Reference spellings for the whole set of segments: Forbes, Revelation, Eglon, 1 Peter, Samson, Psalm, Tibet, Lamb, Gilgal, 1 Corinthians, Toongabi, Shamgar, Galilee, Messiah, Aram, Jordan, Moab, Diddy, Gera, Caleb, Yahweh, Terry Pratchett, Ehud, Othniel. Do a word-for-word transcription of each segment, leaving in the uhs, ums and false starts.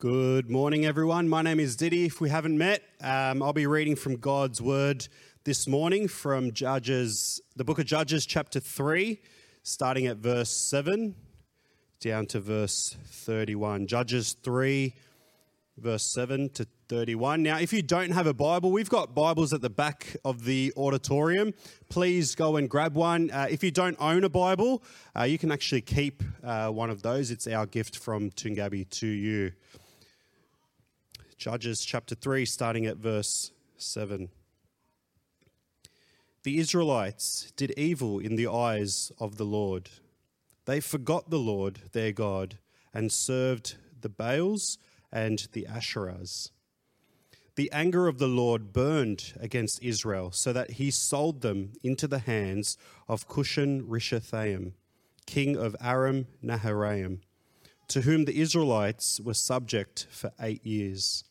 Good morning, everyone. My name is Diddy. If we haven't met, um, I'll be reading from God's Word this morning from Judges, the book of Judges, chapter three, starting at verse seven down to verse thirty-one. Judges three, verse seven to thirty-one. Now, if you don't have a Bible, we've got Bibles at the back of the auditorium. Please go and grab one. Uh, if you don't own a Bible, uh, you can actually keep uh, one of those. It's our gift from Toongabi to you. Judges chapter three, starting at verse seven. The Israelites did evil in the eyes of the Lord. They forgot the Lord, their God, and served the Baals and the Asherahs. The anger of the Lord burned against Israel, so that he sold them into the hands of Cushan-Rishathaim, king of Aram Naharaim, to whom the Israelites were subject for eight years.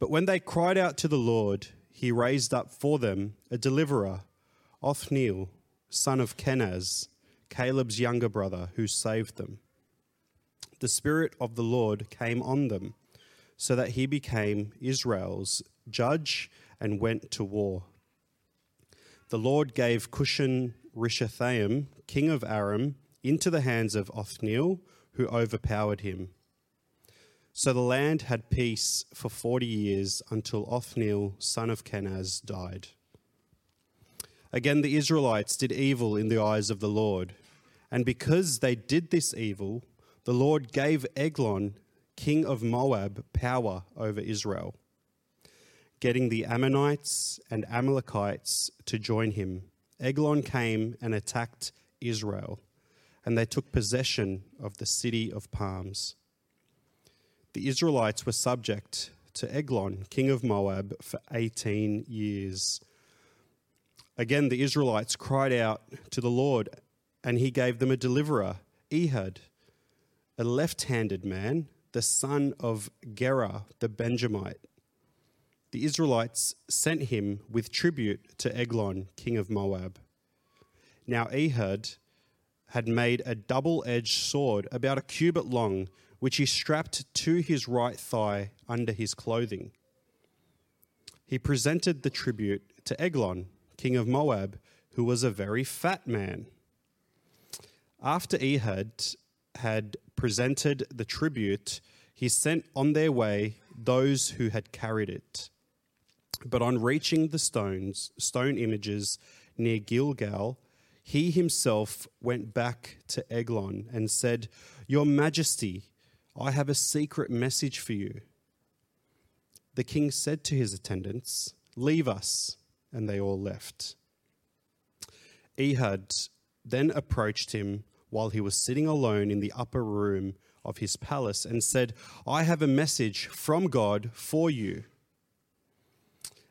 But when they cried out to the Lord, he raised up for them a deliverer, Othniel, son of Kenaz, Caleb's younger brother, who saved them. The Spirit of the Lord came on them, so that he became Israel's judge and went to war. The Lord gave Cushan-Rishathaim, king of Aram, into the hands of Othniel, who overpowered him. So the land had peace for forty years until Othniel, son of Kenaz, died. Again, the Israelites did evil in the eyes of the Lord. And because they did this evil, the Lord gave Eglon, king of Moab, power over Israel, getting the Ammonites and Amalekites to join him. Eglon came and attacked Israel, and they took possession of the city of Palms. The Israelites were subject to Eglon, king of Moab, for eighteen years. Again, the Israelites cried out to the Lord, and he gave them a deliverer, Ehud, a left-handed man, the son of Gera, the Benjamite. The Israelites sent him with tribute to Eglon, king of Moab. Now Ehud had made a double-edged sword about a cubit long, which he strapped to his right thigh under his clothing. He presented the tribute to Eglon, king of Moab, who was a very fat man. After Ehud had presented the tribute, he sent on their way those who had carried it. But on reaching the stones, stone images near Gilgal, he himself went back to Eglon and said, "Your Majesty, I have a secret message for you." The king said to his attendants, "Leave us," and they all left. Ehud then approached him while he was sitting alone in the upper room of his palace and said, "I have a message from God for you."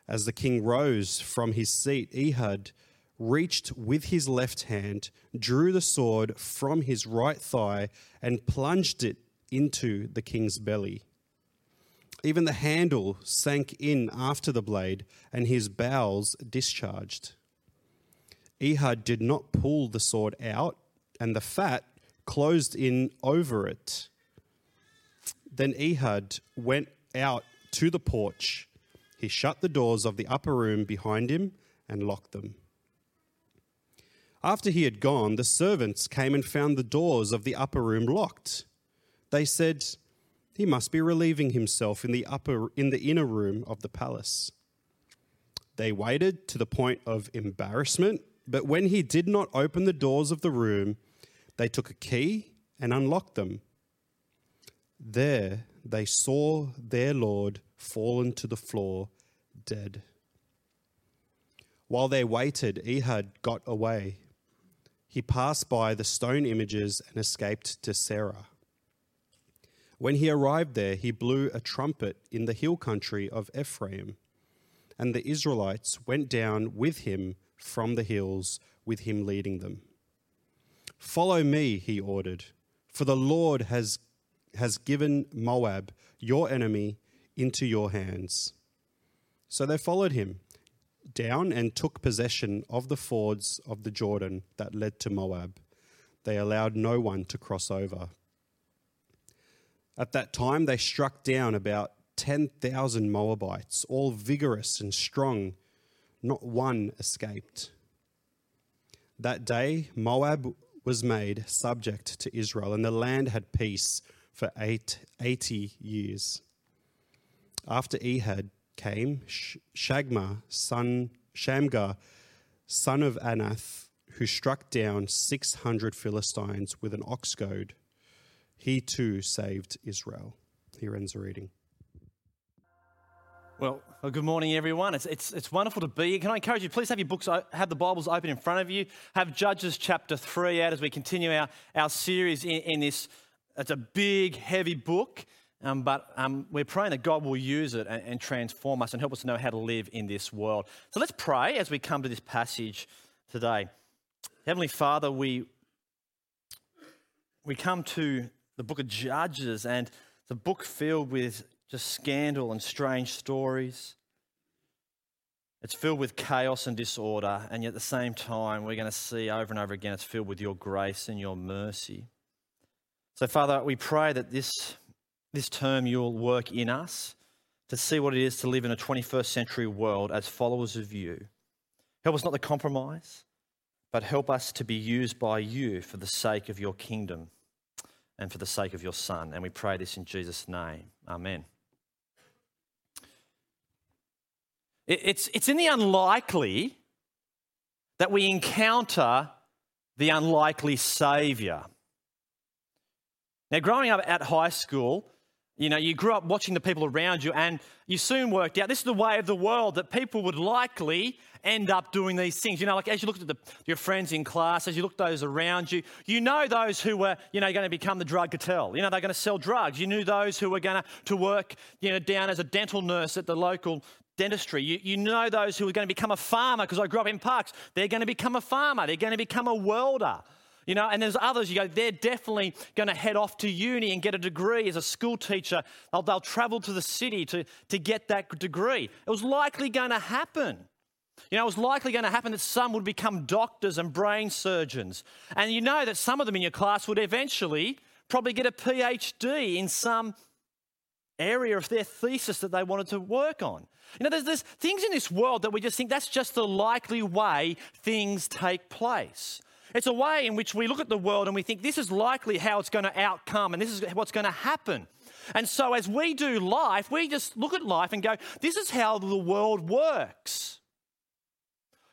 As the king rose from his seat, Ehud reached with his left hand, drew the sword from his right thigh, and plunged it into the king's belly. Even the handle sank in after the blade, and his bowels discharged. Ehud did not pull the sword out, and the fat closed in over it. Then Ehud went out to the porch. He shut the doors of the upper room behind him and locked them. After he had gone, the servants came and found the doors of the upper room locked. They said, "He must be relieving himself in the upper, in the inner room of the palace." They waited to the point of embarrassment, but when he did not open the doors of the room, they took a key and unlocked them. There they saw their Lord fallen to the floor, dead. While they waited, Ehud got away. He passed by the stone images and escaped to Sarah. When he arrived there, he blew a trumpet in the hill country of Ephraim, and the Israelites went down with him from the hills, with him leading them. "Follow me," he ordered, "for the Lord has, has given Moab, your enemy, into your hands." So they followed him down and took possession of the fords of the Jordan that led to Moab. They allowed no one to cross over. At that time, they struck down about ten thousand Moabites, all vigorous and strong. Not one escaped. That day, Moab was made subject to Israel, and the land had peace for eight, eighty years. After Ehud came Shagmar, son, Shamgar, son of Anath, who struck down six hundred Philistines with an ox goad. He too saved Israel. Here ends the reading. Well, well, good morning, everyone. It's it's it's wonderful to be here. Can I encourage you, please have your books, have the Bibles open in front of you. Have Judges chapter three out as we continue our, our series in, in this. It's a big, heavy book, um, but um, we're praying that God will use it and, and transform us and help us to know how to live in this world. So let's pray as we come to this passage today. Heavenly Father, we we come to the book of Judges, and the book filled with just scandal and strange stories. It's filled with chaos and disorder, and yet at the same time, we're going to see over and over again, it's filled with your grace and your mercy. So, Father, we pray that this, this term you'll work in us to see what it is to live in a twenty-first century world as followers of you. Help us not to compromise, but help us to be used by you for the sake of your kingdom and for the sake of your Son. And we pray this in Jesus' name. Amen. It's, it's in the unlikely that we encounter the unlikely Saviour. Now, growing up at high school, you know, you grew up watching the people around you, and you soon worked out this is the way of the world, that people would likely end up doing these things. You know, like as you looked at the, your friends in class, as you looked at those around you, you know those who were, you know, going to become the drug cartel. You know, they're going to sell drugs. You knew those who were going to, to work, you know, down as a dental nurse at the local dentistry. You, you know those who are going to become a farmer, because I grew up in Parks. They're going to become a farmer. They're going to become a welder. You know, and there's others, you go, they're definitely going to head off to uni and get a degree as a school teacher. They'll, they'll travel to the city to, to get that degree. It was likely going to happen. You know, it was likely going to happen that some would become doctors and brain surgeons. And you know that some of them in your class would eventually probably get a P H D in some area of their thesis that they wanted to work on. You know, there's, there's things in this world that we just think that's just the likely way things take place. It's a way in which we look at the world and we think this is likely how it's going to outcome and this is what's going to happen. And so as we do life, we just look at life and go, this is how the world works.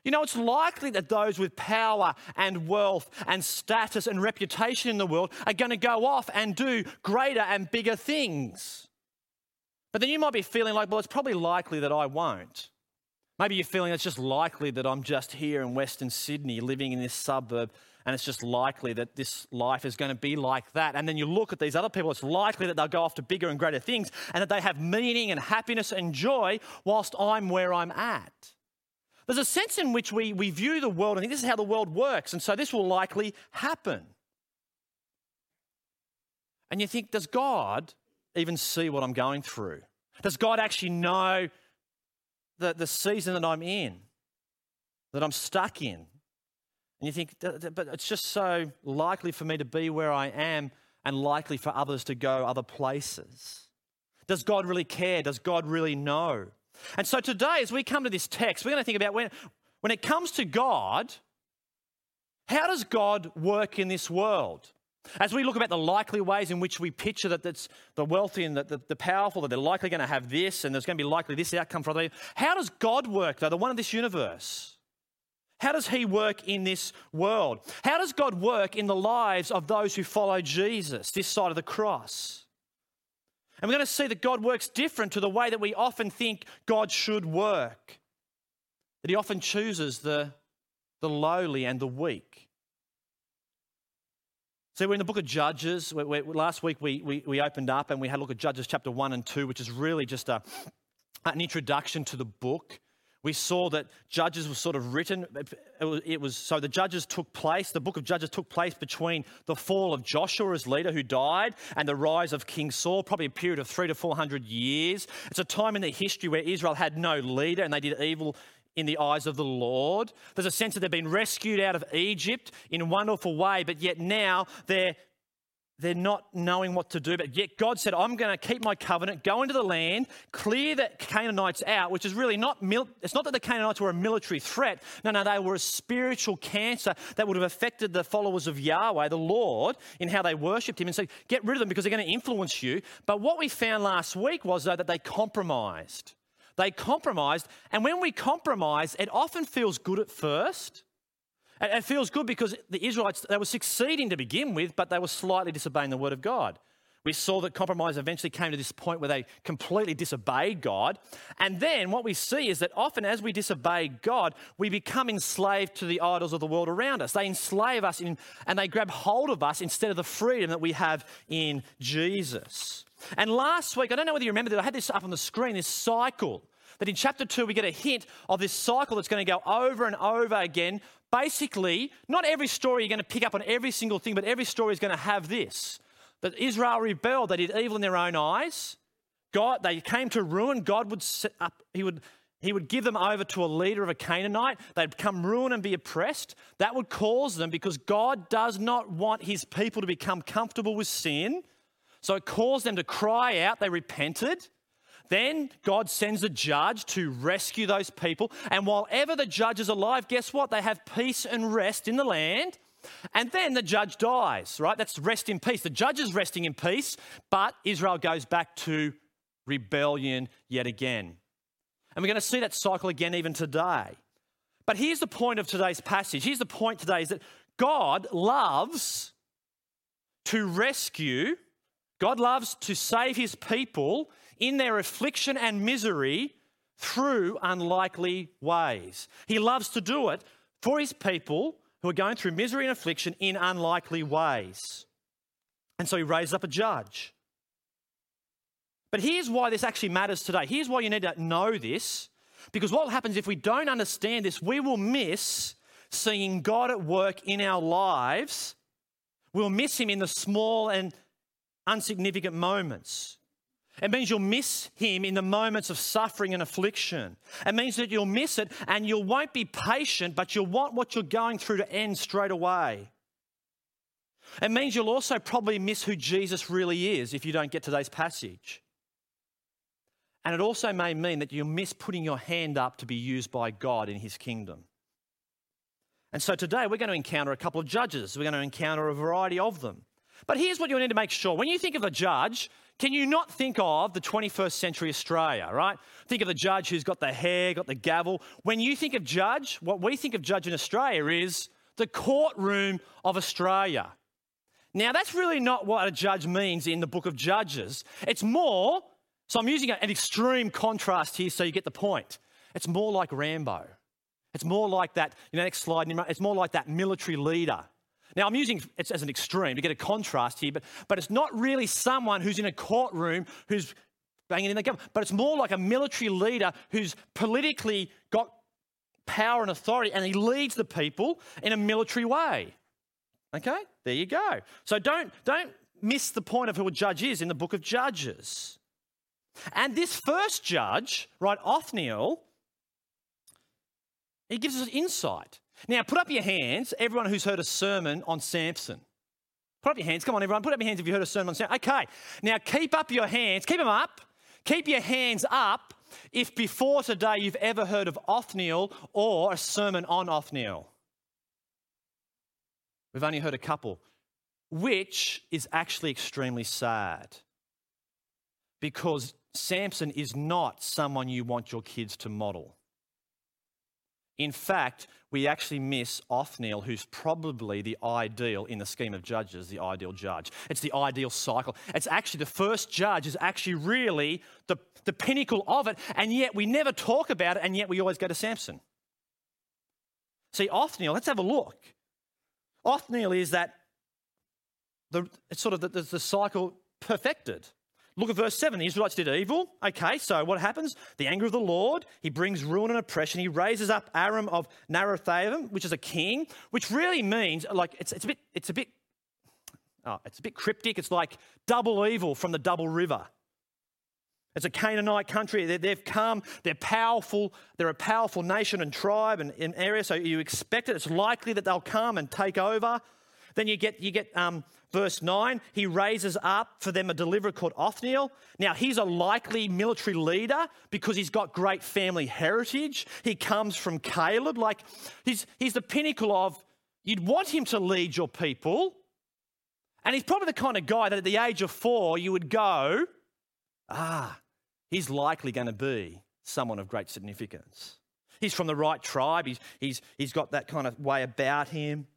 You know, it's likely that those with power and wealth and status and reputation in the world are going to go off and do greater and bigger things. But then you might be feeling like, well, it's probably likely that I won't. Maybe you're feeling it's just likely that I'm just here in Western Sydney living in this suburb, and it's just likely that this life is going to be like that. And then you look at these other people, it's likely that they'll go off to bigger and greater things and that they have meaning and happiness and joy whilst I'm where I'm at. There's a sense in which we, we view the world and think this is how the world works, and so this will likely happen. And you think, does God even see what I'm going through? Does God actually know The, the season that I'm in, that I'm stuck in? And you think, but it's just so likely for me to be where I am and likely for others to go other places. Does God really care? Does God really know? And so today, as we come to this text, we're going to think about when, when it comes to God, how does God work in this world? As we look about the likely ways in which we picture that that's the wealthy and the, the, the powerful, that they're likely going to have this and there's going to be likely this outcome for other people. How does God work, though, the one of this universe? How does he work in this world? How does God work in the lives of those who follow Jesus, this side of the cross? And we're going to see that God works different to the way that we often think God should work, that he often chooses the, the lowly and the weak. So we're in the book of Judges. We're, we're, last week we, we we opened up and we had a look at Judges chapter one and two, which is really just a, an introduction to the book. We saw that Judges was sort of written. It was, it was so the Judges took place, the book of Judges took place between the fall of Joshua as leader who died and the rise of King Saul, probably a period of three to four hundred years. It's a time in their history where Israel had no leader and they did evil in the eyes of the Lord. There's a sense that they've been rescued out of Egypt in a wonderful way, but yet now they're They're not knowing what to do, but yet God said, I'm going to keep my covenant, go into the land, clear the Canaanites out, which is really not, mil- it's not that the Canaanites were a military threat. No, no, they were a spiritual cancer that would have affected the followers of Yahweh, the Lord, in how they worshipped him. And so get rid of them because they're going to influence you. But what we found last week was, though, that they compromised. They compromised. And when we compromise, it often feels good at first. It feels good because the Israelites, they were succeeding to begin with, but they were slightly disobeying the word of God. We saw that compromise eventually came to this point where they completely disobeyed God. And then what we see is that often as we disobey God, we become enslaved to the idols of the world around us. They enslave us in, and they grab hold of us instead of the freedom that we have in Jesus. And last week, I don't know whether you remember that I had this up on the screen, this cycle. That in chapter two, we get a hint of this cycle that's going to go over and over again. Basically, not every story you're going to pick up on every single thing, but every story is going to have this. That Israel rebelled, they did evil in their own eyes. God, they came to ruin. God would set up, he would, he would give them over to a leader of a Canaanite. They'd become ruined and be oppressed. That would cause them, because God does not want his people to become comfortable with sin. So it caused them to cry out. They repented. Then God sends a judge to rescue those people. And while ever the judge is alive, guess what? They have peace and rest in the land. And then the judge dies, right? That's rest in peace. The judge is resting in peace, but Israel goes back to rebellion yet again. And we're going to see that cycle again even today. But here's the point of today's passage. Here's the point today, is that God loves to rescue. God loves to save his people in their affliction and misery through unlikely ways. He loves to do it for his people who are going through misery and affliction in unlikely ways. And so he raises up a judge. But here's why this actually matters today. Here's why you need to know this, because what happens if we don't understand this, we will miss seeing God at work in our lives. We'll miss him in the small and insignificant moments. It means you'll miss him in the moments of suffering and affliction. It means that you'll miss it and you won't be patient, but you'll want what you're going through to end straight away. It means you'll also probably miss who Jesus really is if you don't get today's passage. And it also may mean that you'll miss putting your hand up to be used by God in his kingdom. And so today we're going to encounter a couple of judges. We're going to encounter a variety of them. But here's what you need to make sure. When you think of a judge, can you not think of the twenty-first century Australia, right? Think of the judge who's got the hair, got the gavel. When you think of judge, what we think of judge in Australia is the courtroom of Australia. Now, that's really not what a judge means in the book of Judges. It's more, so I'm using an extreme contrast here so you get the point. It's more like Rambo. It's more like that, you know, next slide, it's more like that military leader. Now, I'm using it as an extreme to get a contrast here, but, but it's not really someone who's in a courtroom who's banging in the government, but it's more like a military leader who's politically got power and authority, and he leads the people in a military way. Okay, there you go. So don't, don't miss the point of who a judge is in the book of Judges. And this first judge, right, Othniel, he gives us insight. Now, put up your hands, everyone who's heard a sermon on Samson. Put up your hands. Come on, everyone. Put up your hands if you heard a sermon on Samson. Okay. Now, keep up your hands. Keep them up. Keep your hands up if before today you've ever heard of Othniel or a sermon on Othniel. We've only heard a couple, which is actually extremely sad, because Samson is not someone you want your kids to model. In fact, we actually miss Othniel, who's probably the ideal in the scheme of Judges, the ideal judge. It's the ideal cycle. It's actually the first judge is actually really the, the pinnacle of it, and yet we never talk about it, and yet we always go to Samson. See, Othniel, let's have a look. Othniel is that, the, it's sort of the, the, the cycle perfected. Look at verse seven. The Israelites did evil. Okay, so what happens? The anger of the Lord, he brings ruin and oppression. He raises up Aram of Naharaim, which is a king, which really means, like, it's it's a bit, it's a bit, oh, it's a bit cryptic. It's like double evil from the double river. It's a Canaanite country. They, they've come, they're powerful. They're a powerful nation and tribe and, and area, so you expect it. It's likely that they'll come and take over. Then you get, you get um, Verse nine, he raises up for them a deliverer called Othniel. Now, he's a likely military leader because he's got great family heritage. He comes from Caleb. Like, he's, he's the pinnacle of, you'd want him to lead your people. And he's probably the kind of guy that at the age of four, you would go, ah, he's likely going to be someone of great significance. He's from the right tribe. He's, he's, he's got that kind of way about him.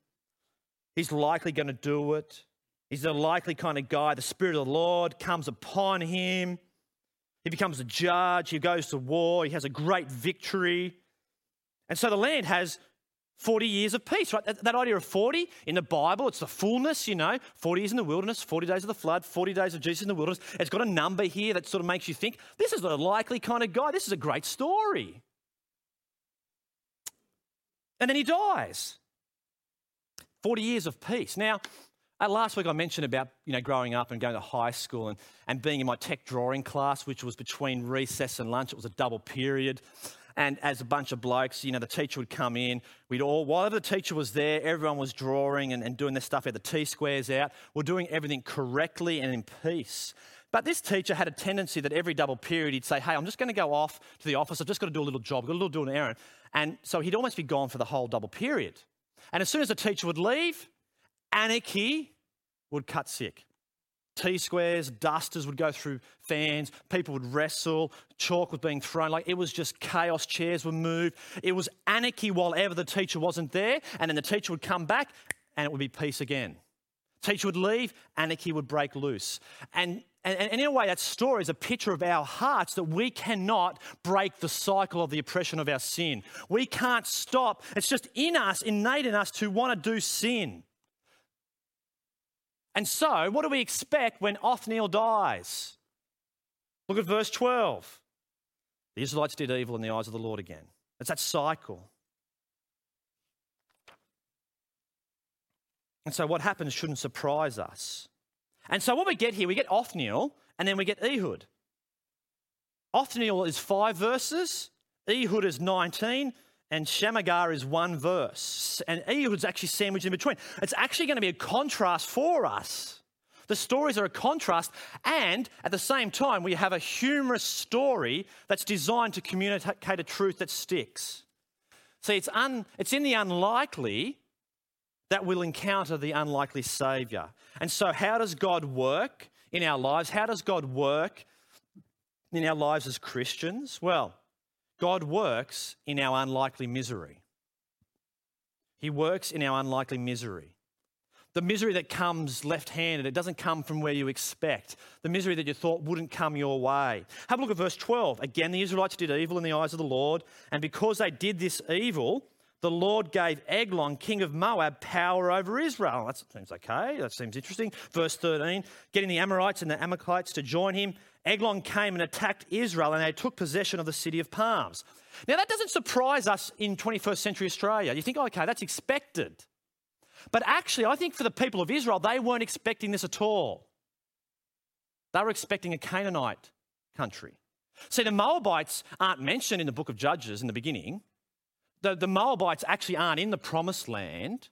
He's likely going to do it. He's the likely kind of guy. The Spirit of the Lord comes upon him. He becomes a judge. He goes to war. He has a great victory. And so the land has forty years of peace, right? That, that idea of forty in the Bible, it's the fullness, you know, forty years in the wilderness, forty days of the flood, forty days of Jesus in the wilderness. It's got a number here that sort of makes you think, this is the likely kind of guy. This is a great story. And then he dies. forty years of peace. Now, last week I mentioned about, you know, growing up and going to high school and, and being in my tech drawing class, which was between recess and lunch. It was a double period. And as a bunch of blokes, you know, the teacher would come in. We'd all, while the teacher was there, everyone was drawing and, and doing their stuff. We had the T-squares out. We're doing everything correctly and in peace. But this teacher had a tendency that every double period he'd say, hey, I'm just going to go off to the office. I've just got to do a little job. I've got to do an errand. And so he'd almost be gone for the whole double period. And as soon as the teacher would leave, anarchy would cut sick. T-squares, dusters would go through fans, people would wrestle, chalk was being thrown. Like, it was just chaos, chairs were moved. It was anarchy while ever the teacher wasn't there, and then the teacher would come back and it would be peace again. Teacher would leave, anarchy would break loose. And, and, and in a way, that story is a picture of our hearts, that we cannot break the cycle of the oppression of our sin. We can't stop. It's just in us, innate in us, to want to do sin. And so, what do we expect when Othniel dies? Look at verse twelve. The Israelites did evil in the eyes of the Lord again. It's that cycle. And so what happens shouldn't surprise us. And so what we get here, we get Othniel and then we get Ehud. Othniel is five verses, Ehud is nineteen, and Shamgar is one verse. And Ehud's actually sandwiched in between. It's actually going to be a contrast for us. The stories are a contrast, and at the same time, we have a humorous story that's designed to communicate a truth that sticks. See, it's, un, it's in the unlikely that we'll encounter the unlikely Saviour. And so how does God work in our lives? How does God work in our lives as Christians? Well, God works in our unlikely misery. He works in our unlikely misery. The misery that comes left-handed, it doesn't come from where you expect. The misery that you thought wouldn't come your way. Have a look at verse twelve. Again, the Israelites did evil in the eyes of the Lord, and because they did this evil, the Lord gave Eglon, king of Moab, power over Israel. That seems okay. That seems interesting. Verse thirteen, getting the Amorites and the Amalekites to join him, Eglon came and attacked Israel, and they took possession of the city of Palms. Now, that doesn't surprise us in twenty-first century Australia. You think, okay, that's expected. But actually, I think for the people of Israel, they weren't expecting this at all. They were expecting a Canaanite country. See, the Moabites aren't mentioned in the book of Judges in the beginning. The, the Moabites actually aren't in the promised land.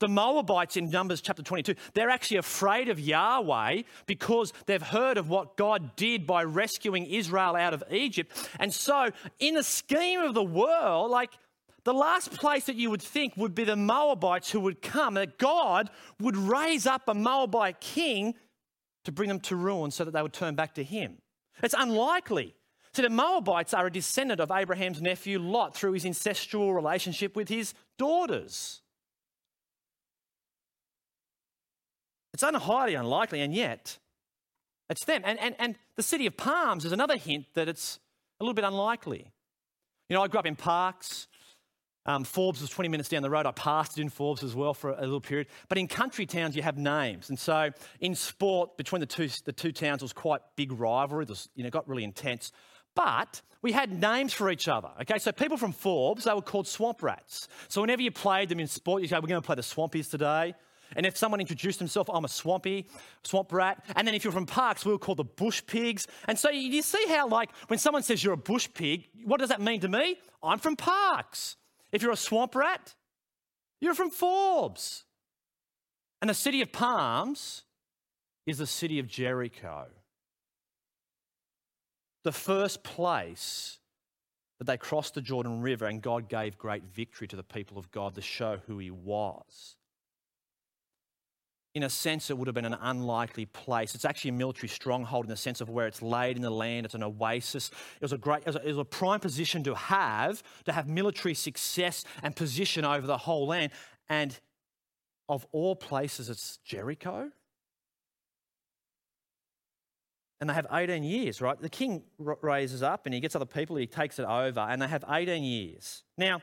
The Moabites in Numbers chapter twenty-two, they're actually afraid of Yahweh because they've heard of what God did by rescuing Israel out of Egypt. And so in the scheme of the world, like the last place that you would think would be the Moabites who would come, that God would raise up a Moabite king to bring them to ruin so that they would turn back to him. It's unlikely. So the Moabites are a descendant of Abraham's nephew Lot through his incestual relationship with his daughters. It's highly unlikely, and yet it's them. And, and, and the city of Palms is another hint that it's a little bit unlikely. You know, I grew up in Parks. Um, Forbes was twenty minutes down the road. I pastored in Forbes as well for a, a little period. But in country towns, you have names. And so in sport, between the two, the two towns, was quite big rivalry. It was, you know, got really intense. But we had names for each other, okay? So people from Forbes, they were called swamp rats. So whenever you played them in sport, you go, we're going to play the swampies today. And if someone introduced himself, I'm a swampy, swamp rat. And then if you're from Parks, we were called the bush pigs. And so you, you see how, like, when someone says you're a bush pig, what does that mean to me? I'm from Parks. If you're a swamp rat, you're from Forbes. And the city of Palms is the city of Jericho, the first place that they crossed the Jordan River, and God gave great victory to the people of God to show who he was. In a sense, it would have been an unlikely place. It's actually a military stronghold in the sense of where it's laid in the land. It's an oasis. It was a great, it was a, it was a prime position to have, to have military success and position over the whole land. And of all places, it's Jericho. And they have eighteen years, right? The king raises up and he gets other people, he takes it over, and they have eighteen years. Now,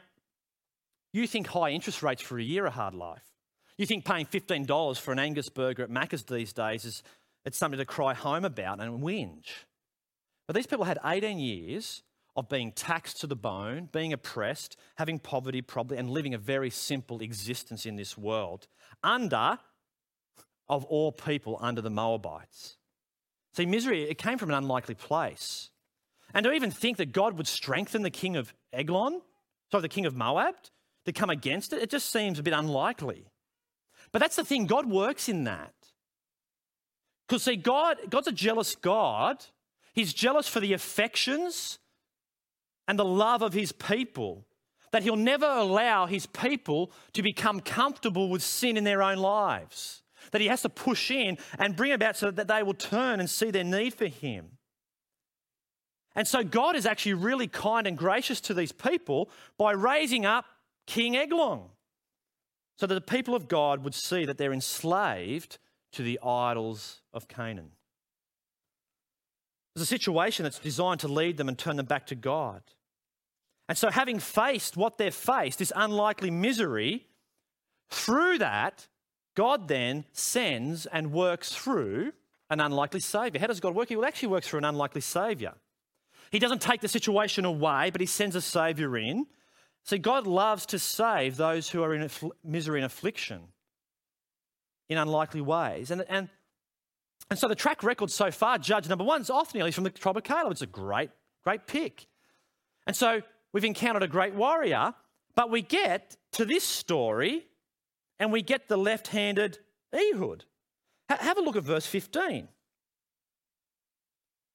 you think high interest rates for a year are hard life. You think paying fifteen dollars for an Angus burger at Macca's these days is it's something to cry home about and whinge. But these people had eighteen years of being taxed to the bone, being oppressed, having poverty probably, and living a very simple existence in this world under, of all people, under the Moabites. See, misery, it came from an unlikely place. And to even think that God would strengthen the king of Eglon, sorry, the king of Moab, to come against it, it just seems a bit unlikely. But that's the thing, God works in that. Because see, God, God's a jealous God. He's jealous for the affections and the love of his people, that he'll never allow his people to become comfortable with sin in their own lives, that he has to push in and bring about so that they will turn and see their need for him. And so God is actually really kind and gracious to these people by raising up King Eglon, so that the people of God would see that they're enslaved to the idols of Canaan. There's a situation that's designed to lead them and turn them back to God. And so having faced what they've faced, this unlikely misery, through that, God then sends and works through an unlikely saviour. How does God work? He will actually work through an unlikely saviour. He doesn't take the situation away, but he sends a saviour in. See, God loves to save those who are in affl- misery and affliction in unlikely ways. And, and, and so the track record so far, judge number one is Othniel. He's from the tribe of Caleb. It's a great, great pick. And so we've encountered a great warrior, but we get to this story and we get the left-handed Ehud. H- have a look at verse fifteen.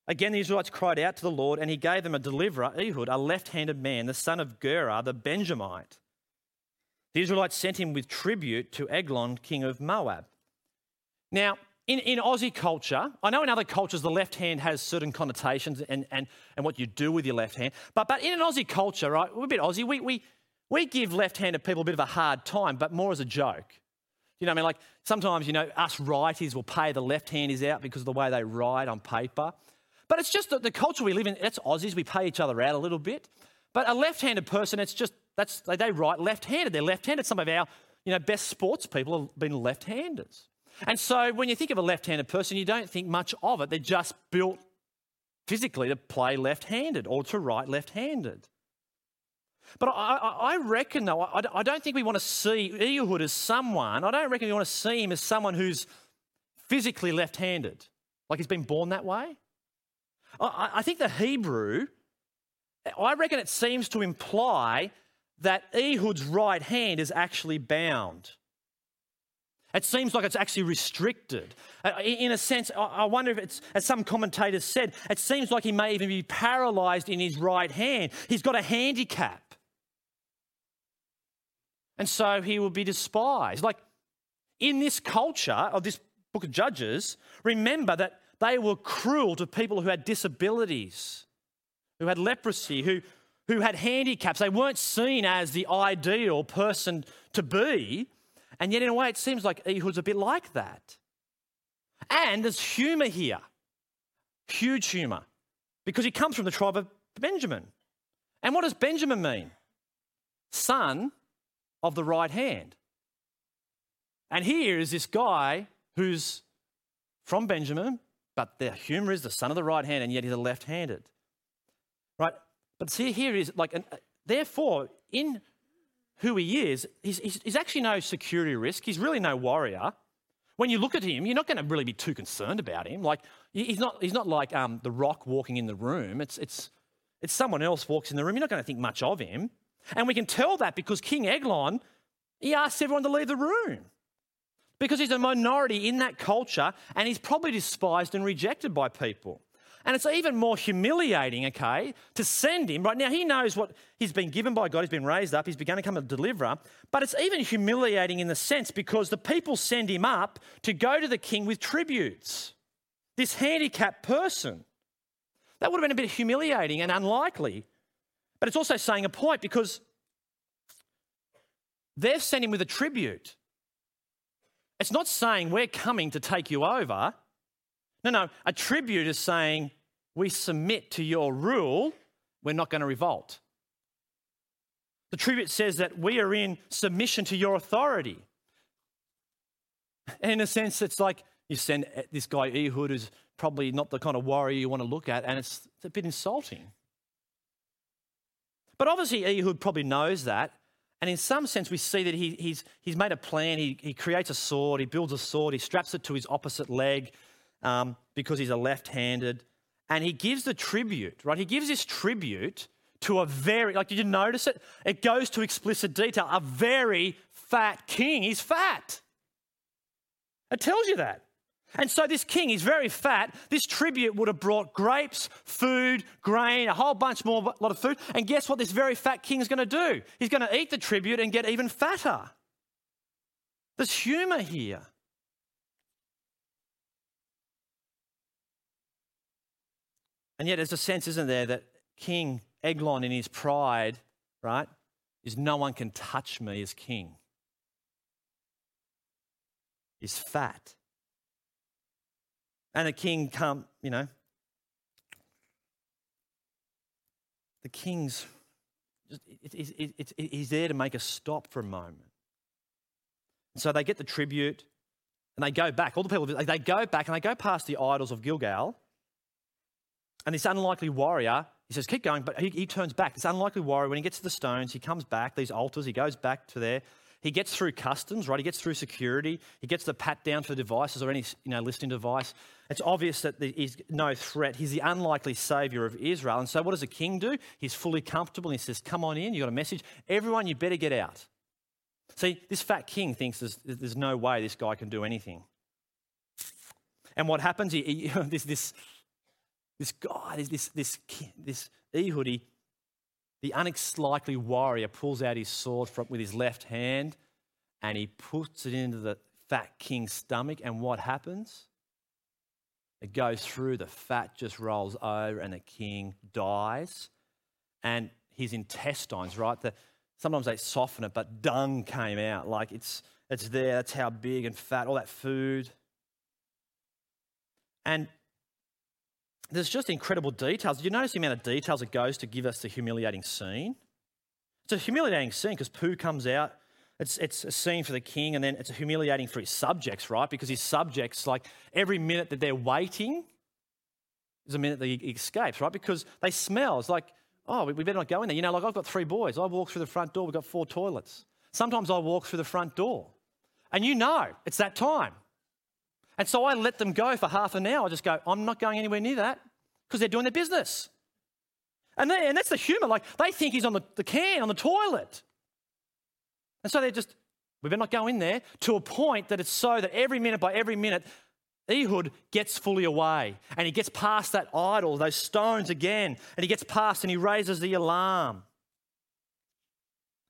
Again, the Israelites cried out to the Lord, and he gave them a deliverer, Ehud, a left-handed man, the son of Gera, the Benjamite. The Israelites sent him with tribute to Eglon, king of Moab. Now, in, in Aussie culture, I know in other cultures the left hand has certain connotations and, and, and what you do with your left hand, but but in an Aussie culture, right, we're a bit Aussie, we we we give left-handed people a bit of a hard time, but more as a joke. You know what I mean? Like sometimes, you know, us righties will pay the left-handers out because of the way they write on paper. But it's just that the culture we live in, that's Aussies, we pay each other out a little bit. But a left-handed person, it's just, that's they write left-handed. They're left-handed. Some of our, you know, best sports people have been left-handers. And so when you think of a left-handed person, you don't think much of it. They're just built physically to play left-handed or to write left-handed. But I, I, I reckon, though, I, I don't think we want to see Ehud as someone, I don't reckon we want to see him as someone who's physically left-handed, like he's been born that way. I think the Hebrew, I reckon it seems to imply that Ehud's right hand is actually bound. It seems like it's actually restricted. In a sense, I wonder if it's, as some commentators said, it seems like he may even be paralysed in his right hand. He's got a handicap. And so he will be despised. Like in this culture of this book of Judges, remember that they were cruel to people who had disabilities, who had leprosy, who, who had handicaps. They weren't seen as the ideal person to be. And yet, in a way, it seems like Ehud's a bit like that. And there's humour here, huge humour, because he comes from the tribe of Benjamin. And what does Benjamin mean? Son of the right hand. And here is this guy who's from Benjamin, but the humour is the son of the right hand, and yet he's a left-handed, right? But see, here is like, an, uh, therefore, in who he is, he's, he's, he's actually no security risk. He's really no warrior. When you look at him, you're not going to really be too concerned about him. Like he's not, he's not like um, the rock walking in the room. It's, it's, it's someone else walks in the room. You're not going to think much of him. And we can tell that because King Eglon, he asked everyone to leave the room. because he's a minority in that culture and he's probably despised and rejected by people. And it's even more humiliating, okay, to send him. Right now, he knows what he's been given by God. He's been raised up. He's going to become a deliverer. But it's even humiliating in the sense because the people send him up to go to the king with tributes. This handicapped person. That would have been a bit humiliating and unlikely. But it's also saying a point because they've sent him with a tribute. It's not saying we're coming to take you over. No, no, a tribute is saying we submit to your rule, we're not going to revolt. The tribute says that we are in submission to your authority. And in a sense, it's like you send this guy Ehud who's probably not the kind of warrior you want to look at, and it's a bit insulting. But obviously Ehud probably knows that, and in some sense we see that he, he's, he's made a plan, he, he creates a sword, he builds a sword, he straps it to his opposite leg, Um, because he's a left-handed, and he gives the tribute, right? He gives this tribute to a very, like, did you notice it? It goes to explicit detail, a very fat king. He's fat. It tells you that. And so this king, he's very fat. This tribute would have brought grapes, food, grain, a whole bunch more, a lot of food. And guess what this very fat king is going to do? He's going to eat the tribute and get even fatter. There's humor here. And yet there's a sense, isn't there, that King Eglon in his pride, right, is no one can touch me as king. He's fat. And the king come, you know, the king's, he's it, it, it, it, there to make a stop for a moment. And so they get the tribute and they go back. All the people, they go back and they go past the idols of Gilgal. And this unlikely warrior, he says, keep going, but he, he turns back. This unlikely warrior, when he gets to the stones, he comes back, these altars, he goes back to there. He gets through customs, right? He gets through security. He gets the pat down for devices or any, you know, listening device. It's obvious that he's no threat. He's the unlikely savior of Israel. And so what does a king do? He's fully comfortable. And he says, come on in. You got a message. Everyone, you better get out. See, this fat king thinks there's, there's no way this guy can do anything. And what happens? He, he, this, this, This guy, this this this Ehud, he, the unlikely warrior, pulls out his sword from, with his left hand, and he puts it into the fat king's stomach. And what happens? It goes through. The fat just rolls over, and the king dies. And his intestines, right? The, sometimes they soften it, but dung came out. Like it's it's there. That's how big and fat all that food. And there's just incredible details. Did you notice the amount of details it goes to give us the humiliating scene? It's a humiliating scene because poo comes out. It's it's a scene for the king, and then it's humiliating for his subjects, right? Because his subjects, like every minute that they're waiting is a minute that he escapes, right? Because they smell. It's like, oh, we better not go in there. You know, like I've got three boys. I walk through the front door. We've got four toilets. Sometimes I walk through the front door. And you know, it's that time. And so I let them go for half an hour. I just go, I'm not going anywhere near that because they're doing their business. And they, and that's the humour. Like they think he's on the, the can, on the toilet. And so they're just, we better not go in there, to a point that it's so that every minute by every minute, Ehud gets fully away and he gets past that idol, those stones again, and he gets past and he raises the alarm.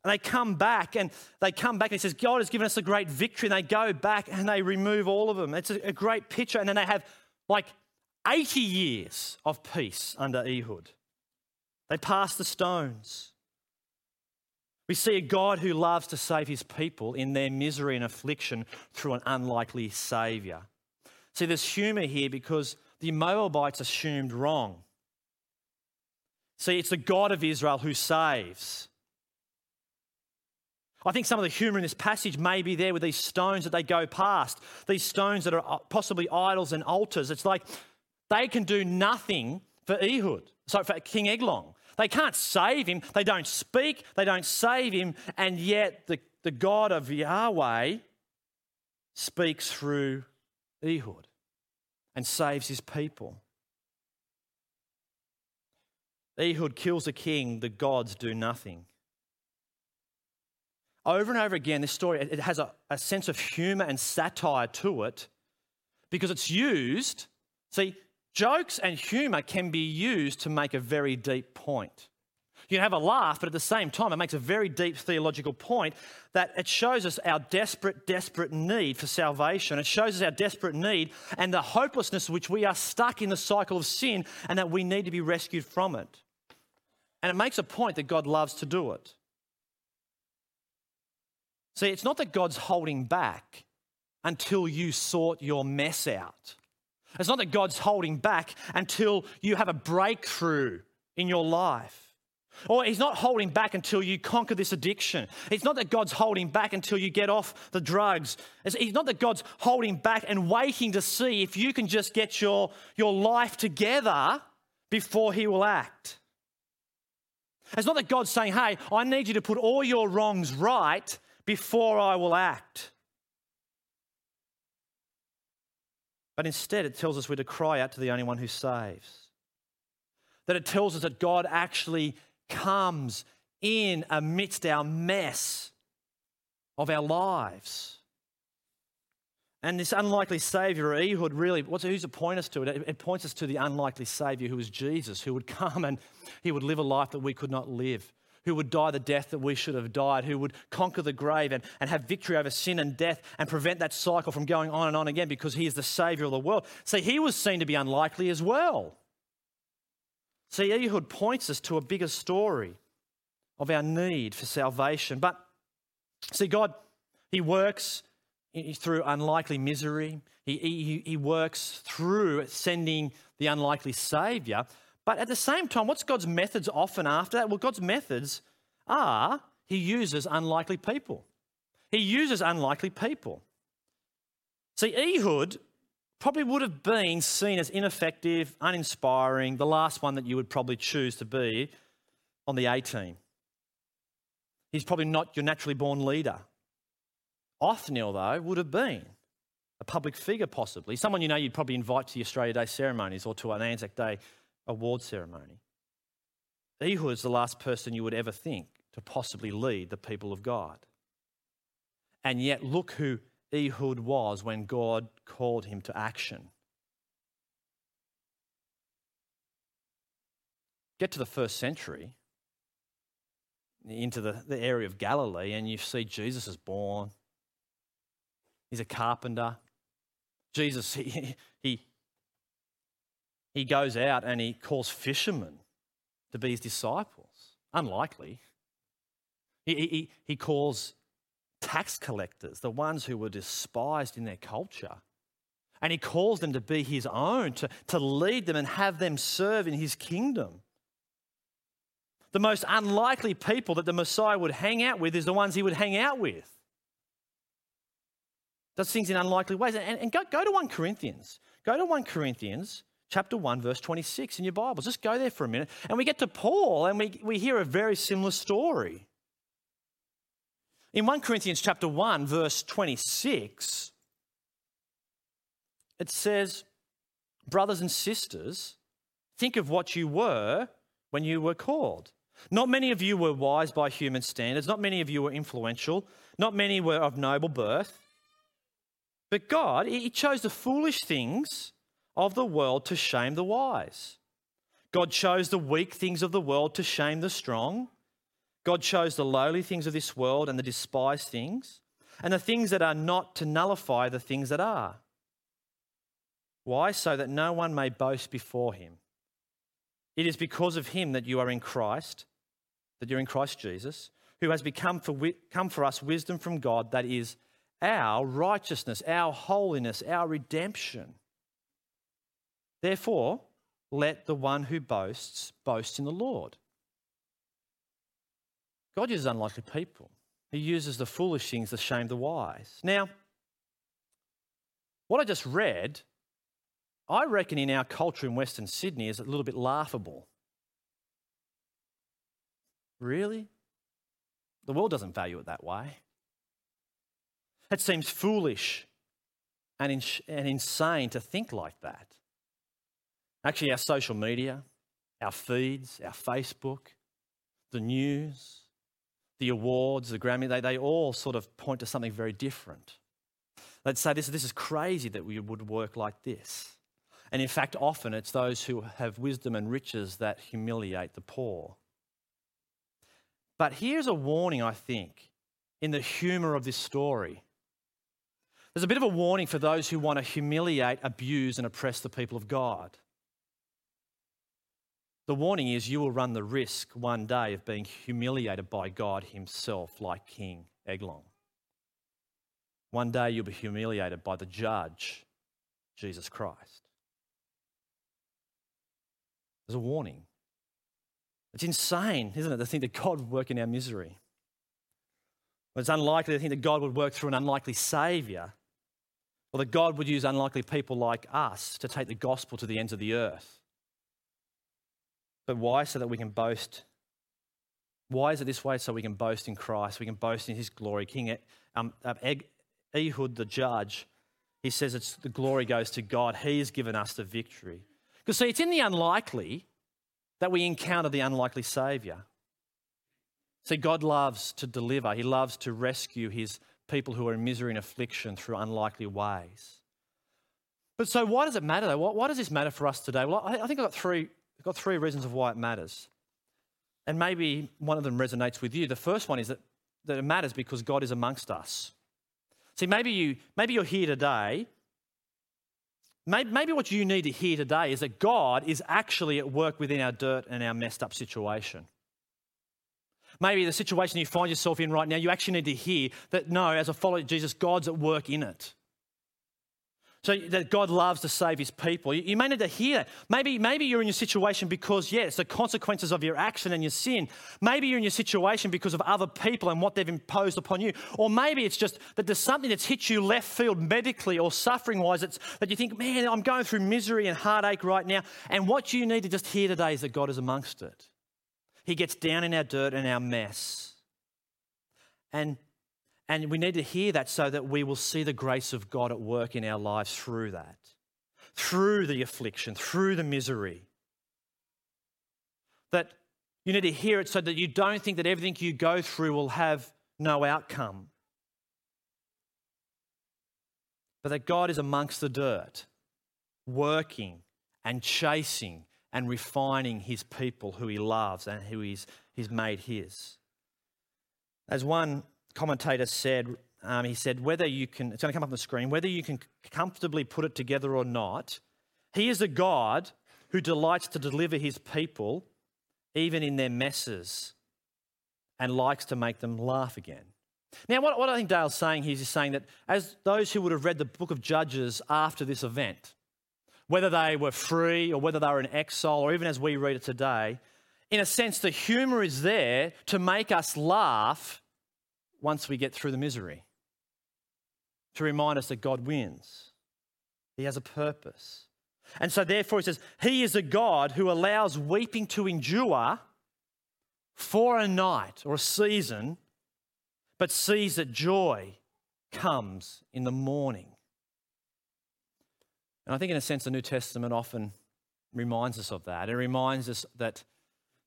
And they come back and they come back and he says, God has given us a great victory. And they go back and they remove all of them. It's a great picture. And then they have like eighty years of peace under Ehud. They pass the stones. We see a God who loves to save his people in their misery and affliction through an unlikely saviour. See, there's humour here because the Moabites assumed wrong. See, it's the God of Israel who saves. I think some of the humour in this passage may be there with these stones that they go past, these stones that are possibly idols and altars. It's like they can do nothing for Ehud, so for King Eglon. They can't save him. They don't speak. They don't save him. And yet the, the God of Yahweh speaks through Ehud and saves his people. Ehud kills the king. The gods do nothing. Over and over again, this story, it has a, a sense of humor and satire to it because it's used. See, jokes and humor can be used to make a very deep point. You can have a laugh, but at the same time, it makes a very deep theological point that it shows us our desperate, desperate need for salvation. It shows us our desperate need and the hopelessness which we are stuck in the cycle of sin and that we need to be rescued from it. And it makes a point that God loves to do it. See, it's not that God's holding back until you sort your mess out. It's not that God's holding back until you have a breakthrough in your life. Or he's not holding back until you conquer this addiction. It's not that God's holding back until you get off the drugs. It's not that God's holding back and waiting to see if you can just get your, your life together before he will act. It's not that God's saying, hey, I need you to put all your wrongs right before I will act. But instead it tells us we're to cry out to the only one who saves. That it tells us that God actually comes in amidst our mess of our lives. And this unlikely Saviour, Ehud, really, what's, who's it point us to? It, it points us to the unlikely Saviour who is Jesus, who would come and he would live a life that we could not live, who would die the death that we should have died, who would conquer the grave and, and have victory over sin and death and prevent that cycle from going on and on again because he is the Saviour of the world. See, he was seen to be unlikely as well. See, Ehud points us to a bigger story of our need for salvation. But see, God, he works through unlikely misery. He, he, he works through sending the unlikely Saviour. But at the same time, what's God's methods often after that? Well, God's methods are he uses unlikely people. He uses unlikely people. See, Ehud probably would have been seen as ineffective, uninspiring, the last one that you would probably choose to be on the A team. He's probably not your naturally born leader. Othniel, though, would have been a public figure possibly, someone you know you'd probably invite to the Australia Day ceremonies or to an Anzac Day award ceremony. Ehud is the last person you would ever think to possibly lead the people of God. And yet look who Ehud was when God called him to action. Get to the first century, into the, the area of Galilee, and you see Jesus is born. He's a carpenter. Jesus, he he, he goes out and he calls fishermen to be his disciples. Unlikely. He, he, he calls tax collectors, the ones who were despised in their culture. And he calls them to be his own, to, to lead them and have them serve in his kingdom. The most unlikely people that the Messiah would hang out with is the ones he would hang out with. Does things in unlikely ways. And, and go, go to First Corinthians. Go to First Corinthians chapter one, verse twenty-six in your Bibles. Just go there for a minute. And we get to Paul and we, we hear a very similar story. In First Corinthians chapter one, verse twenty-six, it says, brothers and sisters, think of what you were when you were called. Not many of you were wise by human standards. Not many of you were influential. Not many were of noble birth. But God, he chose the foolish things of the world to shame the wise. God chose the weak things of the world to shame the strong. God chose the lowly things of this world and the despised things, and the things that are not to nullify the things that are. Why? So that no one may boast before him. It is because of him that you are in Christ, that you're in Christ Jesus, who has become for, wi- come for us wisdom from God, that is our righteousness, our holiness, our redemption. Therefore, let the one who boasts, boast in the Lord. God uses unlikely people. He uses the foolish things to shame the wise. Now, what I just read, I reckon in our culture in Western Sydney is a little bit laughable. Really? The world doesn't value it that way. It seems foolish and, ins- and insane to think like that. Actually, our social media, our feeds, our Facebook, the news, the awards, the Grammy, they, they all sort of point to something very different. They'd say this, this is crazy that we would work like this. And in fact, often it's those who have wisdom and riches that humiliate the poor. But here's a warning, I think, in the humour of this story. There's a bit of a warning for those who want to humiliate, abuse, and oppress the people of God. The warning is you will run the risk one day of being humiliated by God himself, like King Eglon. One day you'll be humiliated by the judge, Jesus Christ. There's a warning. It's insane, isn't it, to think that God would work in our misery. Well, it's unlikely to think that God would work through an unlikely saviour, or that God would use unlikely people like us to take the gospel to the ends of the earth. But why? So that we can boast. Why is it this way? So we can boast in Christ. We can boast in his glory. King um, Ehud, the judge, he says it's the glory goes to God. He has given us the victory. Because see, it's in the unlikely that we encounter the unlikely saviour. See, God loves to deliver. He loves to rescue his people who are in misery and affliction through unlikely ways. But so why does it matter though? Why, why does this matter for us today? Well, I, I think I've got three... I've got three reasons of why it matters. And maybe one of them resonates with you. The first one is that, that it matters because God is amongst us. See, maybe, you, maybe you're here today. Maybe, maybe what you need to hear today is that God is actually at work within our dirt and our messed up situation. Maybe the situation you find yourself in right now, you actually need to hear that, no, as a follower of Jesus, God's at work in it. So that God loves to save his people. You may need to hear that. Maybe, maybe you're in your situation because, yes, the consequences of your action and your sin. Maybe you're in your situation because of other people and what they've imposed upon you. Or maybe it's just that there's something that's hit you left field medically or suffering-wise it's, that you think, man, I'm going through misery and heartache right now. And what you need to just hear today is that God is amongst it. He gets down in our dirt and our mess. And And we need to hear that so that we will see the grace of God at work in our lives through that, through the affliction, through the misery. That you need to hear it so that you don't think that everything you go through will have no outcome. But that God is amongst the dirt, working and chasing and refining his people who he loves and who he's, he's made his. As one commentator said, um, he said, whether you can, it's going to come up on the screen, whether you can comfortably put it together or not, he is a God who delights to deliver his people even in their messes and likes to make them laugh again. Now, what, what I think Dale's saying here is he's saying that as those who would have read the book of Judges after this event, whether they were free or whether they were in exile or even as we read it today, in a sense, the humour is there to make us laugh once we get through the misery, to remind us that God wins. He has a purpose. And so therefore he says, he is a God who allows weeping to endure for a night or a season, but sees that joy comes in the morning. And I think in a sense the New Testament often reminds us of that. It reminds us that,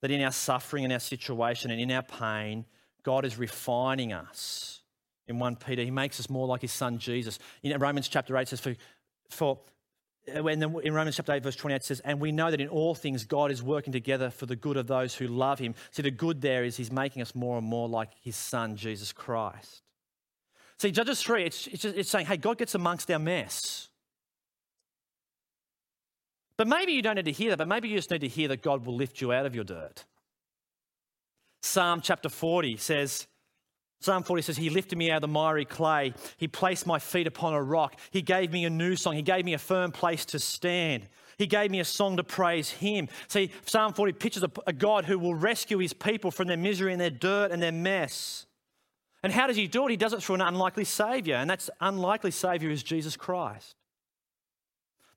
that in our suffering, in our situation and in our pain, God is refining us. In First Peter, he makes us more like his son Jesus. In Romans chapter eight, it says, for, for when the, in Romans chapter eight, verse twenty-eight, it says, and we know that in all things God is working together for the good of those who love him. See, the good there is he's making us more and more like his son, Jesus Christ. See, Judges three, it's, it's, just, it's saying, hey, God gets amongst our mess. But maybe you don't need to hear that, but maybe you just need to hear that God will lift you out of your dirt. Psalm chapter forty says, Psalm forty says, he lifted me out of the miry clay. He placed my feet upon a rock. He gave me a new song. He gave me a firm place to stand. He gave me a song to praise him. See, Psalm forty pictures a, a God who will rescue his people from their misery and their dirt and their mess. And how does he do it? He does it through an unlikely saviour. And that unlikely saviour is Jesus Christ.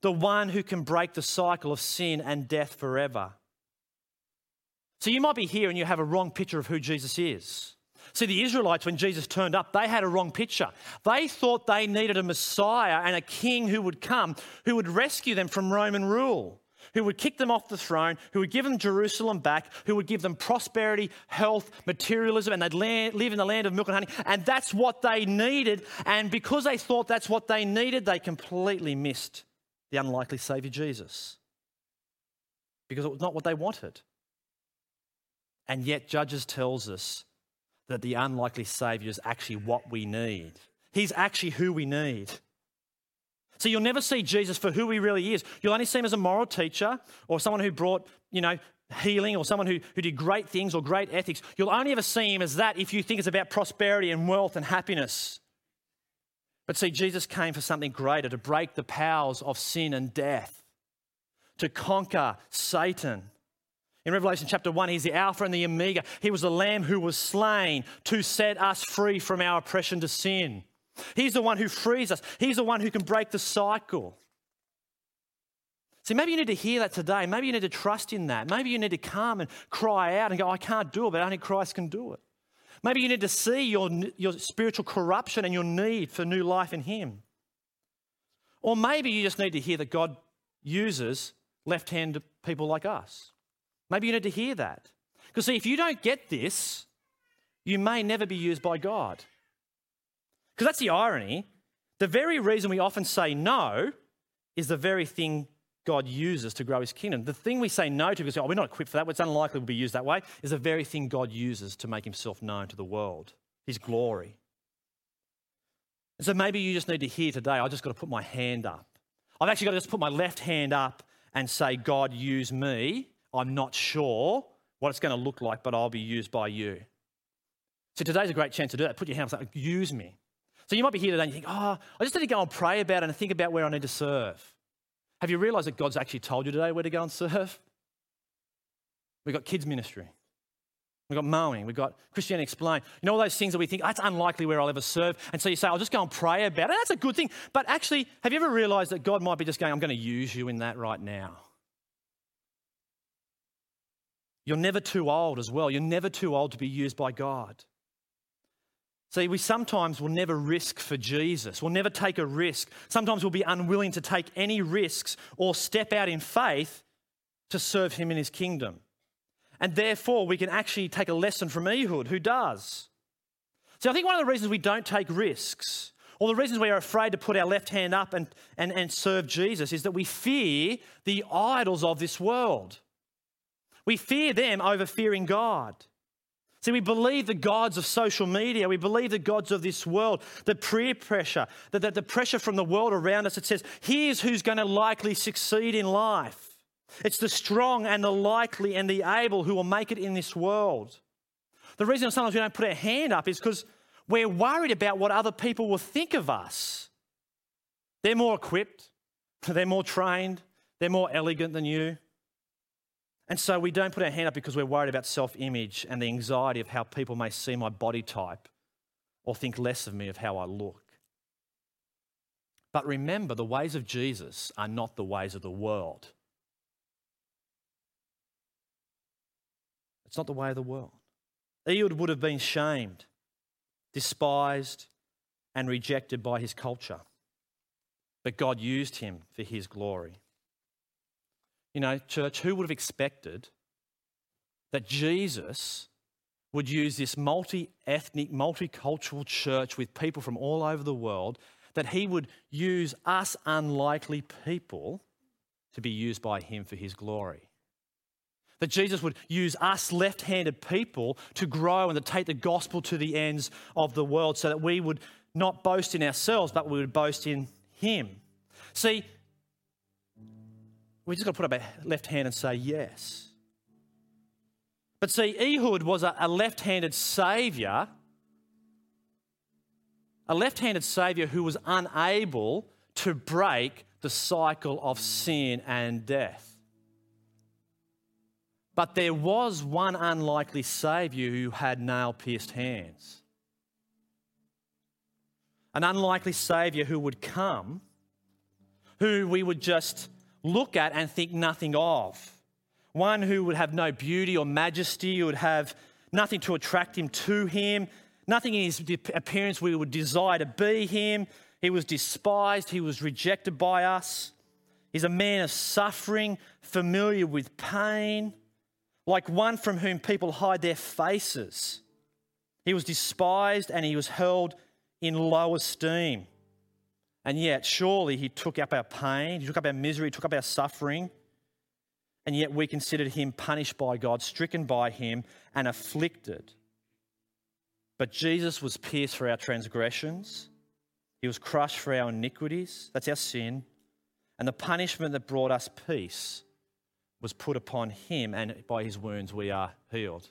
The one who can break the cycle of sin and death forever. So you might be here and you have a wrong picture of who Jesus is. See, the Israelites, when Jesus turned up, they had a wrong picture. They thought they needed a Messiah and a king who would come, who would rescue them from Roman rule, who would kick them off the throne, who would give them Jerusalem back, who would give them prosperity, health, materialism, and they'd land, live in the land of milk and honey. And that's what they needed. And because they thought that's what they needed, they completely missed the unlikely Savior Jesus, because it was not what they wanted. And yet Judges tells us that the unlikely Savior is actually what we need. He's actually who we need. So you'll never see Jesus for who he really is. You'll only see him as a moral teacher or someone who brought, you know, healing, or someone who, who did great things or great ethics. You'll only ever see him as that if you think it's about prosperity and wealth and happiness. But see, Jesus came for something greater, to break the powers of sin and death, to conquer Satan. In Revelation chapter one, he's the Alpha and the Omega. He was the Lamb who was slain to set us free from our oppression to sin. He's the one who frees us. He's the one who can break the cycle. See, maybe you need to hear that today. Maybe you need to trust in that. Maybe you need to come and cry out and go, I can't do it, but only Christ can do it. Maybe you need to see your, your spiritual corruption and your need for new life in him. Or maybe you just need to hear that God uses left-handed people like us. Maybe you need to hear that. Because see, if you don't get this, you may never be used by God. Because that's the irony. The very reason we often say no is the very thing God uses to grow his kingdom. The thing we say no to because oh, we're not equipped for that, it's unlikely we'll be used that way, is the very thing God uses to make himself known to the world, his glory. And so maybe you just need to hear today, I've just got to put my hand up. I've actually got to just put my left hand up and say, God, use me. I'm not sure what it's going to look like, but I'll be used by you. So today's a great chance to do that. Put your hand up and say, use me. So you might be here today and you think, oh, I just need to go and pray about it and think about where I need to serve. Have you realised that God's actually told you today where to go and serve? We've got kids ministry. We've got mowing. We've got Christianity Explained. You know all those things that we think, oh, that's unlikely where I'll ever serve. And so you say, I'll just go and pray about it. That's a good thing. But actually, have you ever realised that God might be just going, I'm going to use you in that right now? You're never too old as well. You're never too old to be used by God. See, we sometimes will never risk for Jesus. We'll never take a risk. Sometimes we'll be unwilling to take any risks or step out in faith to serve him in his kingdom. And therefore, we can actually take a lesson from Ehud, who does. See, I think one of the reasons we don't take risks, or the reasons we are afraid to put our left hand up and, and, and serve Jesus, is that we fear the idols of this world. We fear them over fearing God. See, we believe the gods of social media. We believe the gods of this world, the peer pressure, the, the, the pressure from the world around us that says, here's who's going to likely succeed in life. It's the strong and the likely and the able who will make it in this world. The reason sometimes we don't put our hand up is because we're worried about what other people will think of us. They're more equipped. They're more trained. They're more elegant than you. And so we don't put our hand up because we're worried about self-image and the anxiety of how people may see my body type or think less of me of how I look. But remember, the ways of Jesus are not the ways of the world. It's not the way of the world. Ehud would have been shamed, despised, and rejected by his culture. But God used him for his glory. You know, church, who would have expected that Jesus would use this multi-ethnic, multicultural church with people from all over the world, that he would use us unlikely people to be used by him for his glory? That Jesus would use us left-handed people to grow and to take the gospel to the ends of the world so that we would not boast in ourselves, but we would boast in him. See, we just got to put up our left hand and say yes. But see, Ehud was a, a left-handed saviour, a left-handed saviour who was unable to break the cycle of sin and death. But there was one unlikely saviour who had nail-pierced hands. An unlikely saviour who would come, who we would just look at and think nothing of. One who would have no beauty or majesty, who would have nothing to attract him to him, nothing in his appearance we would desire to be him. He was despised, he was rejected by us. He's a man of suffering, familiar with pain, like one from whom people hide their faces. He was despised and he was held in low esteem. And yet, surely he took up our pain, he took up our misery, he took up our suffering. And yet we considered him punished by God, stricken by him and afflicted. But Jesus was pierced for our transgressions. He was crushed for our iniquities. That's our sin. And the punishment that brought us peace was put upon him, and by his wounds we are healed.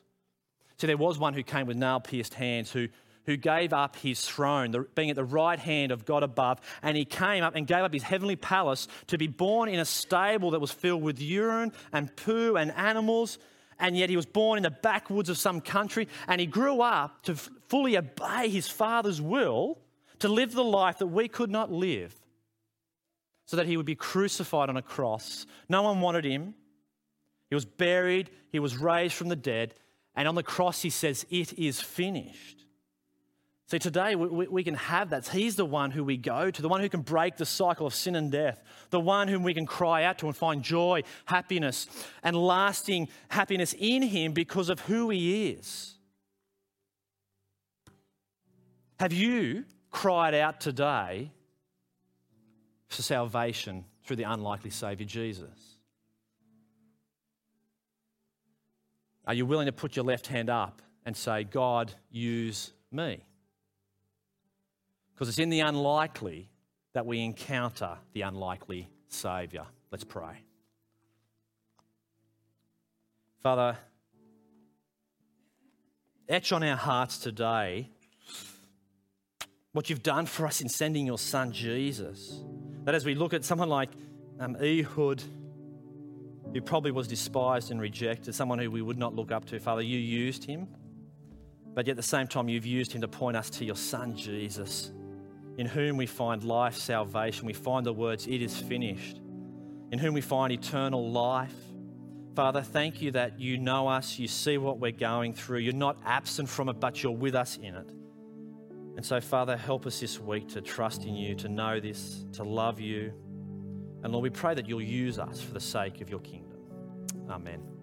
See, there was one who came with nail-pierced hands, who, who gave up his throne, the, being at the right hand of God above, and he came up and gave up his heavenly palace to be born in a stable that was filled with urine and poo and animals, and yet he was born in the backwoods of some country, and he grew up to f- fully obey his Father's will, to live the life that we could not live, so that he would be crucified on a cross. No one wanted him. He was buried, he was raised from the dead, and on the cross he says, "It is finished." See, today we, we, we can have that. He's the one who we go to, the one who can break the cycle of sin and death, the one whom we can cry out to and find joy, happiness, and lasting happiness in him because of who he is. Have you cried out today for salvation through the unlikely Saviour Jesus? Are you willing to put your left hand up and say, "God, use me"? Because it's in the unlikely that we encounter the unlikely Saviour. Let's pray. Father, etch on our hearts today what you've done for us in sending your Son, Jesus. That as we look at someone like um, Ehud, who probably was despised and rejected, someone who we would not look up to. Father, you used him, but yet at the same time, you've used him to point us to your Son, Jesus, in whom we find life, salvation. We find the words, "It is finished," in whom we find eternal life. Father, thank you that you know us, you see what we're going through. You're not absent from it, but you're with us in it. And so, Father, help us this week to trust in you, to know this, to love you. And Lord, we pray that you'll use us for the sake of your kingdom. Amen.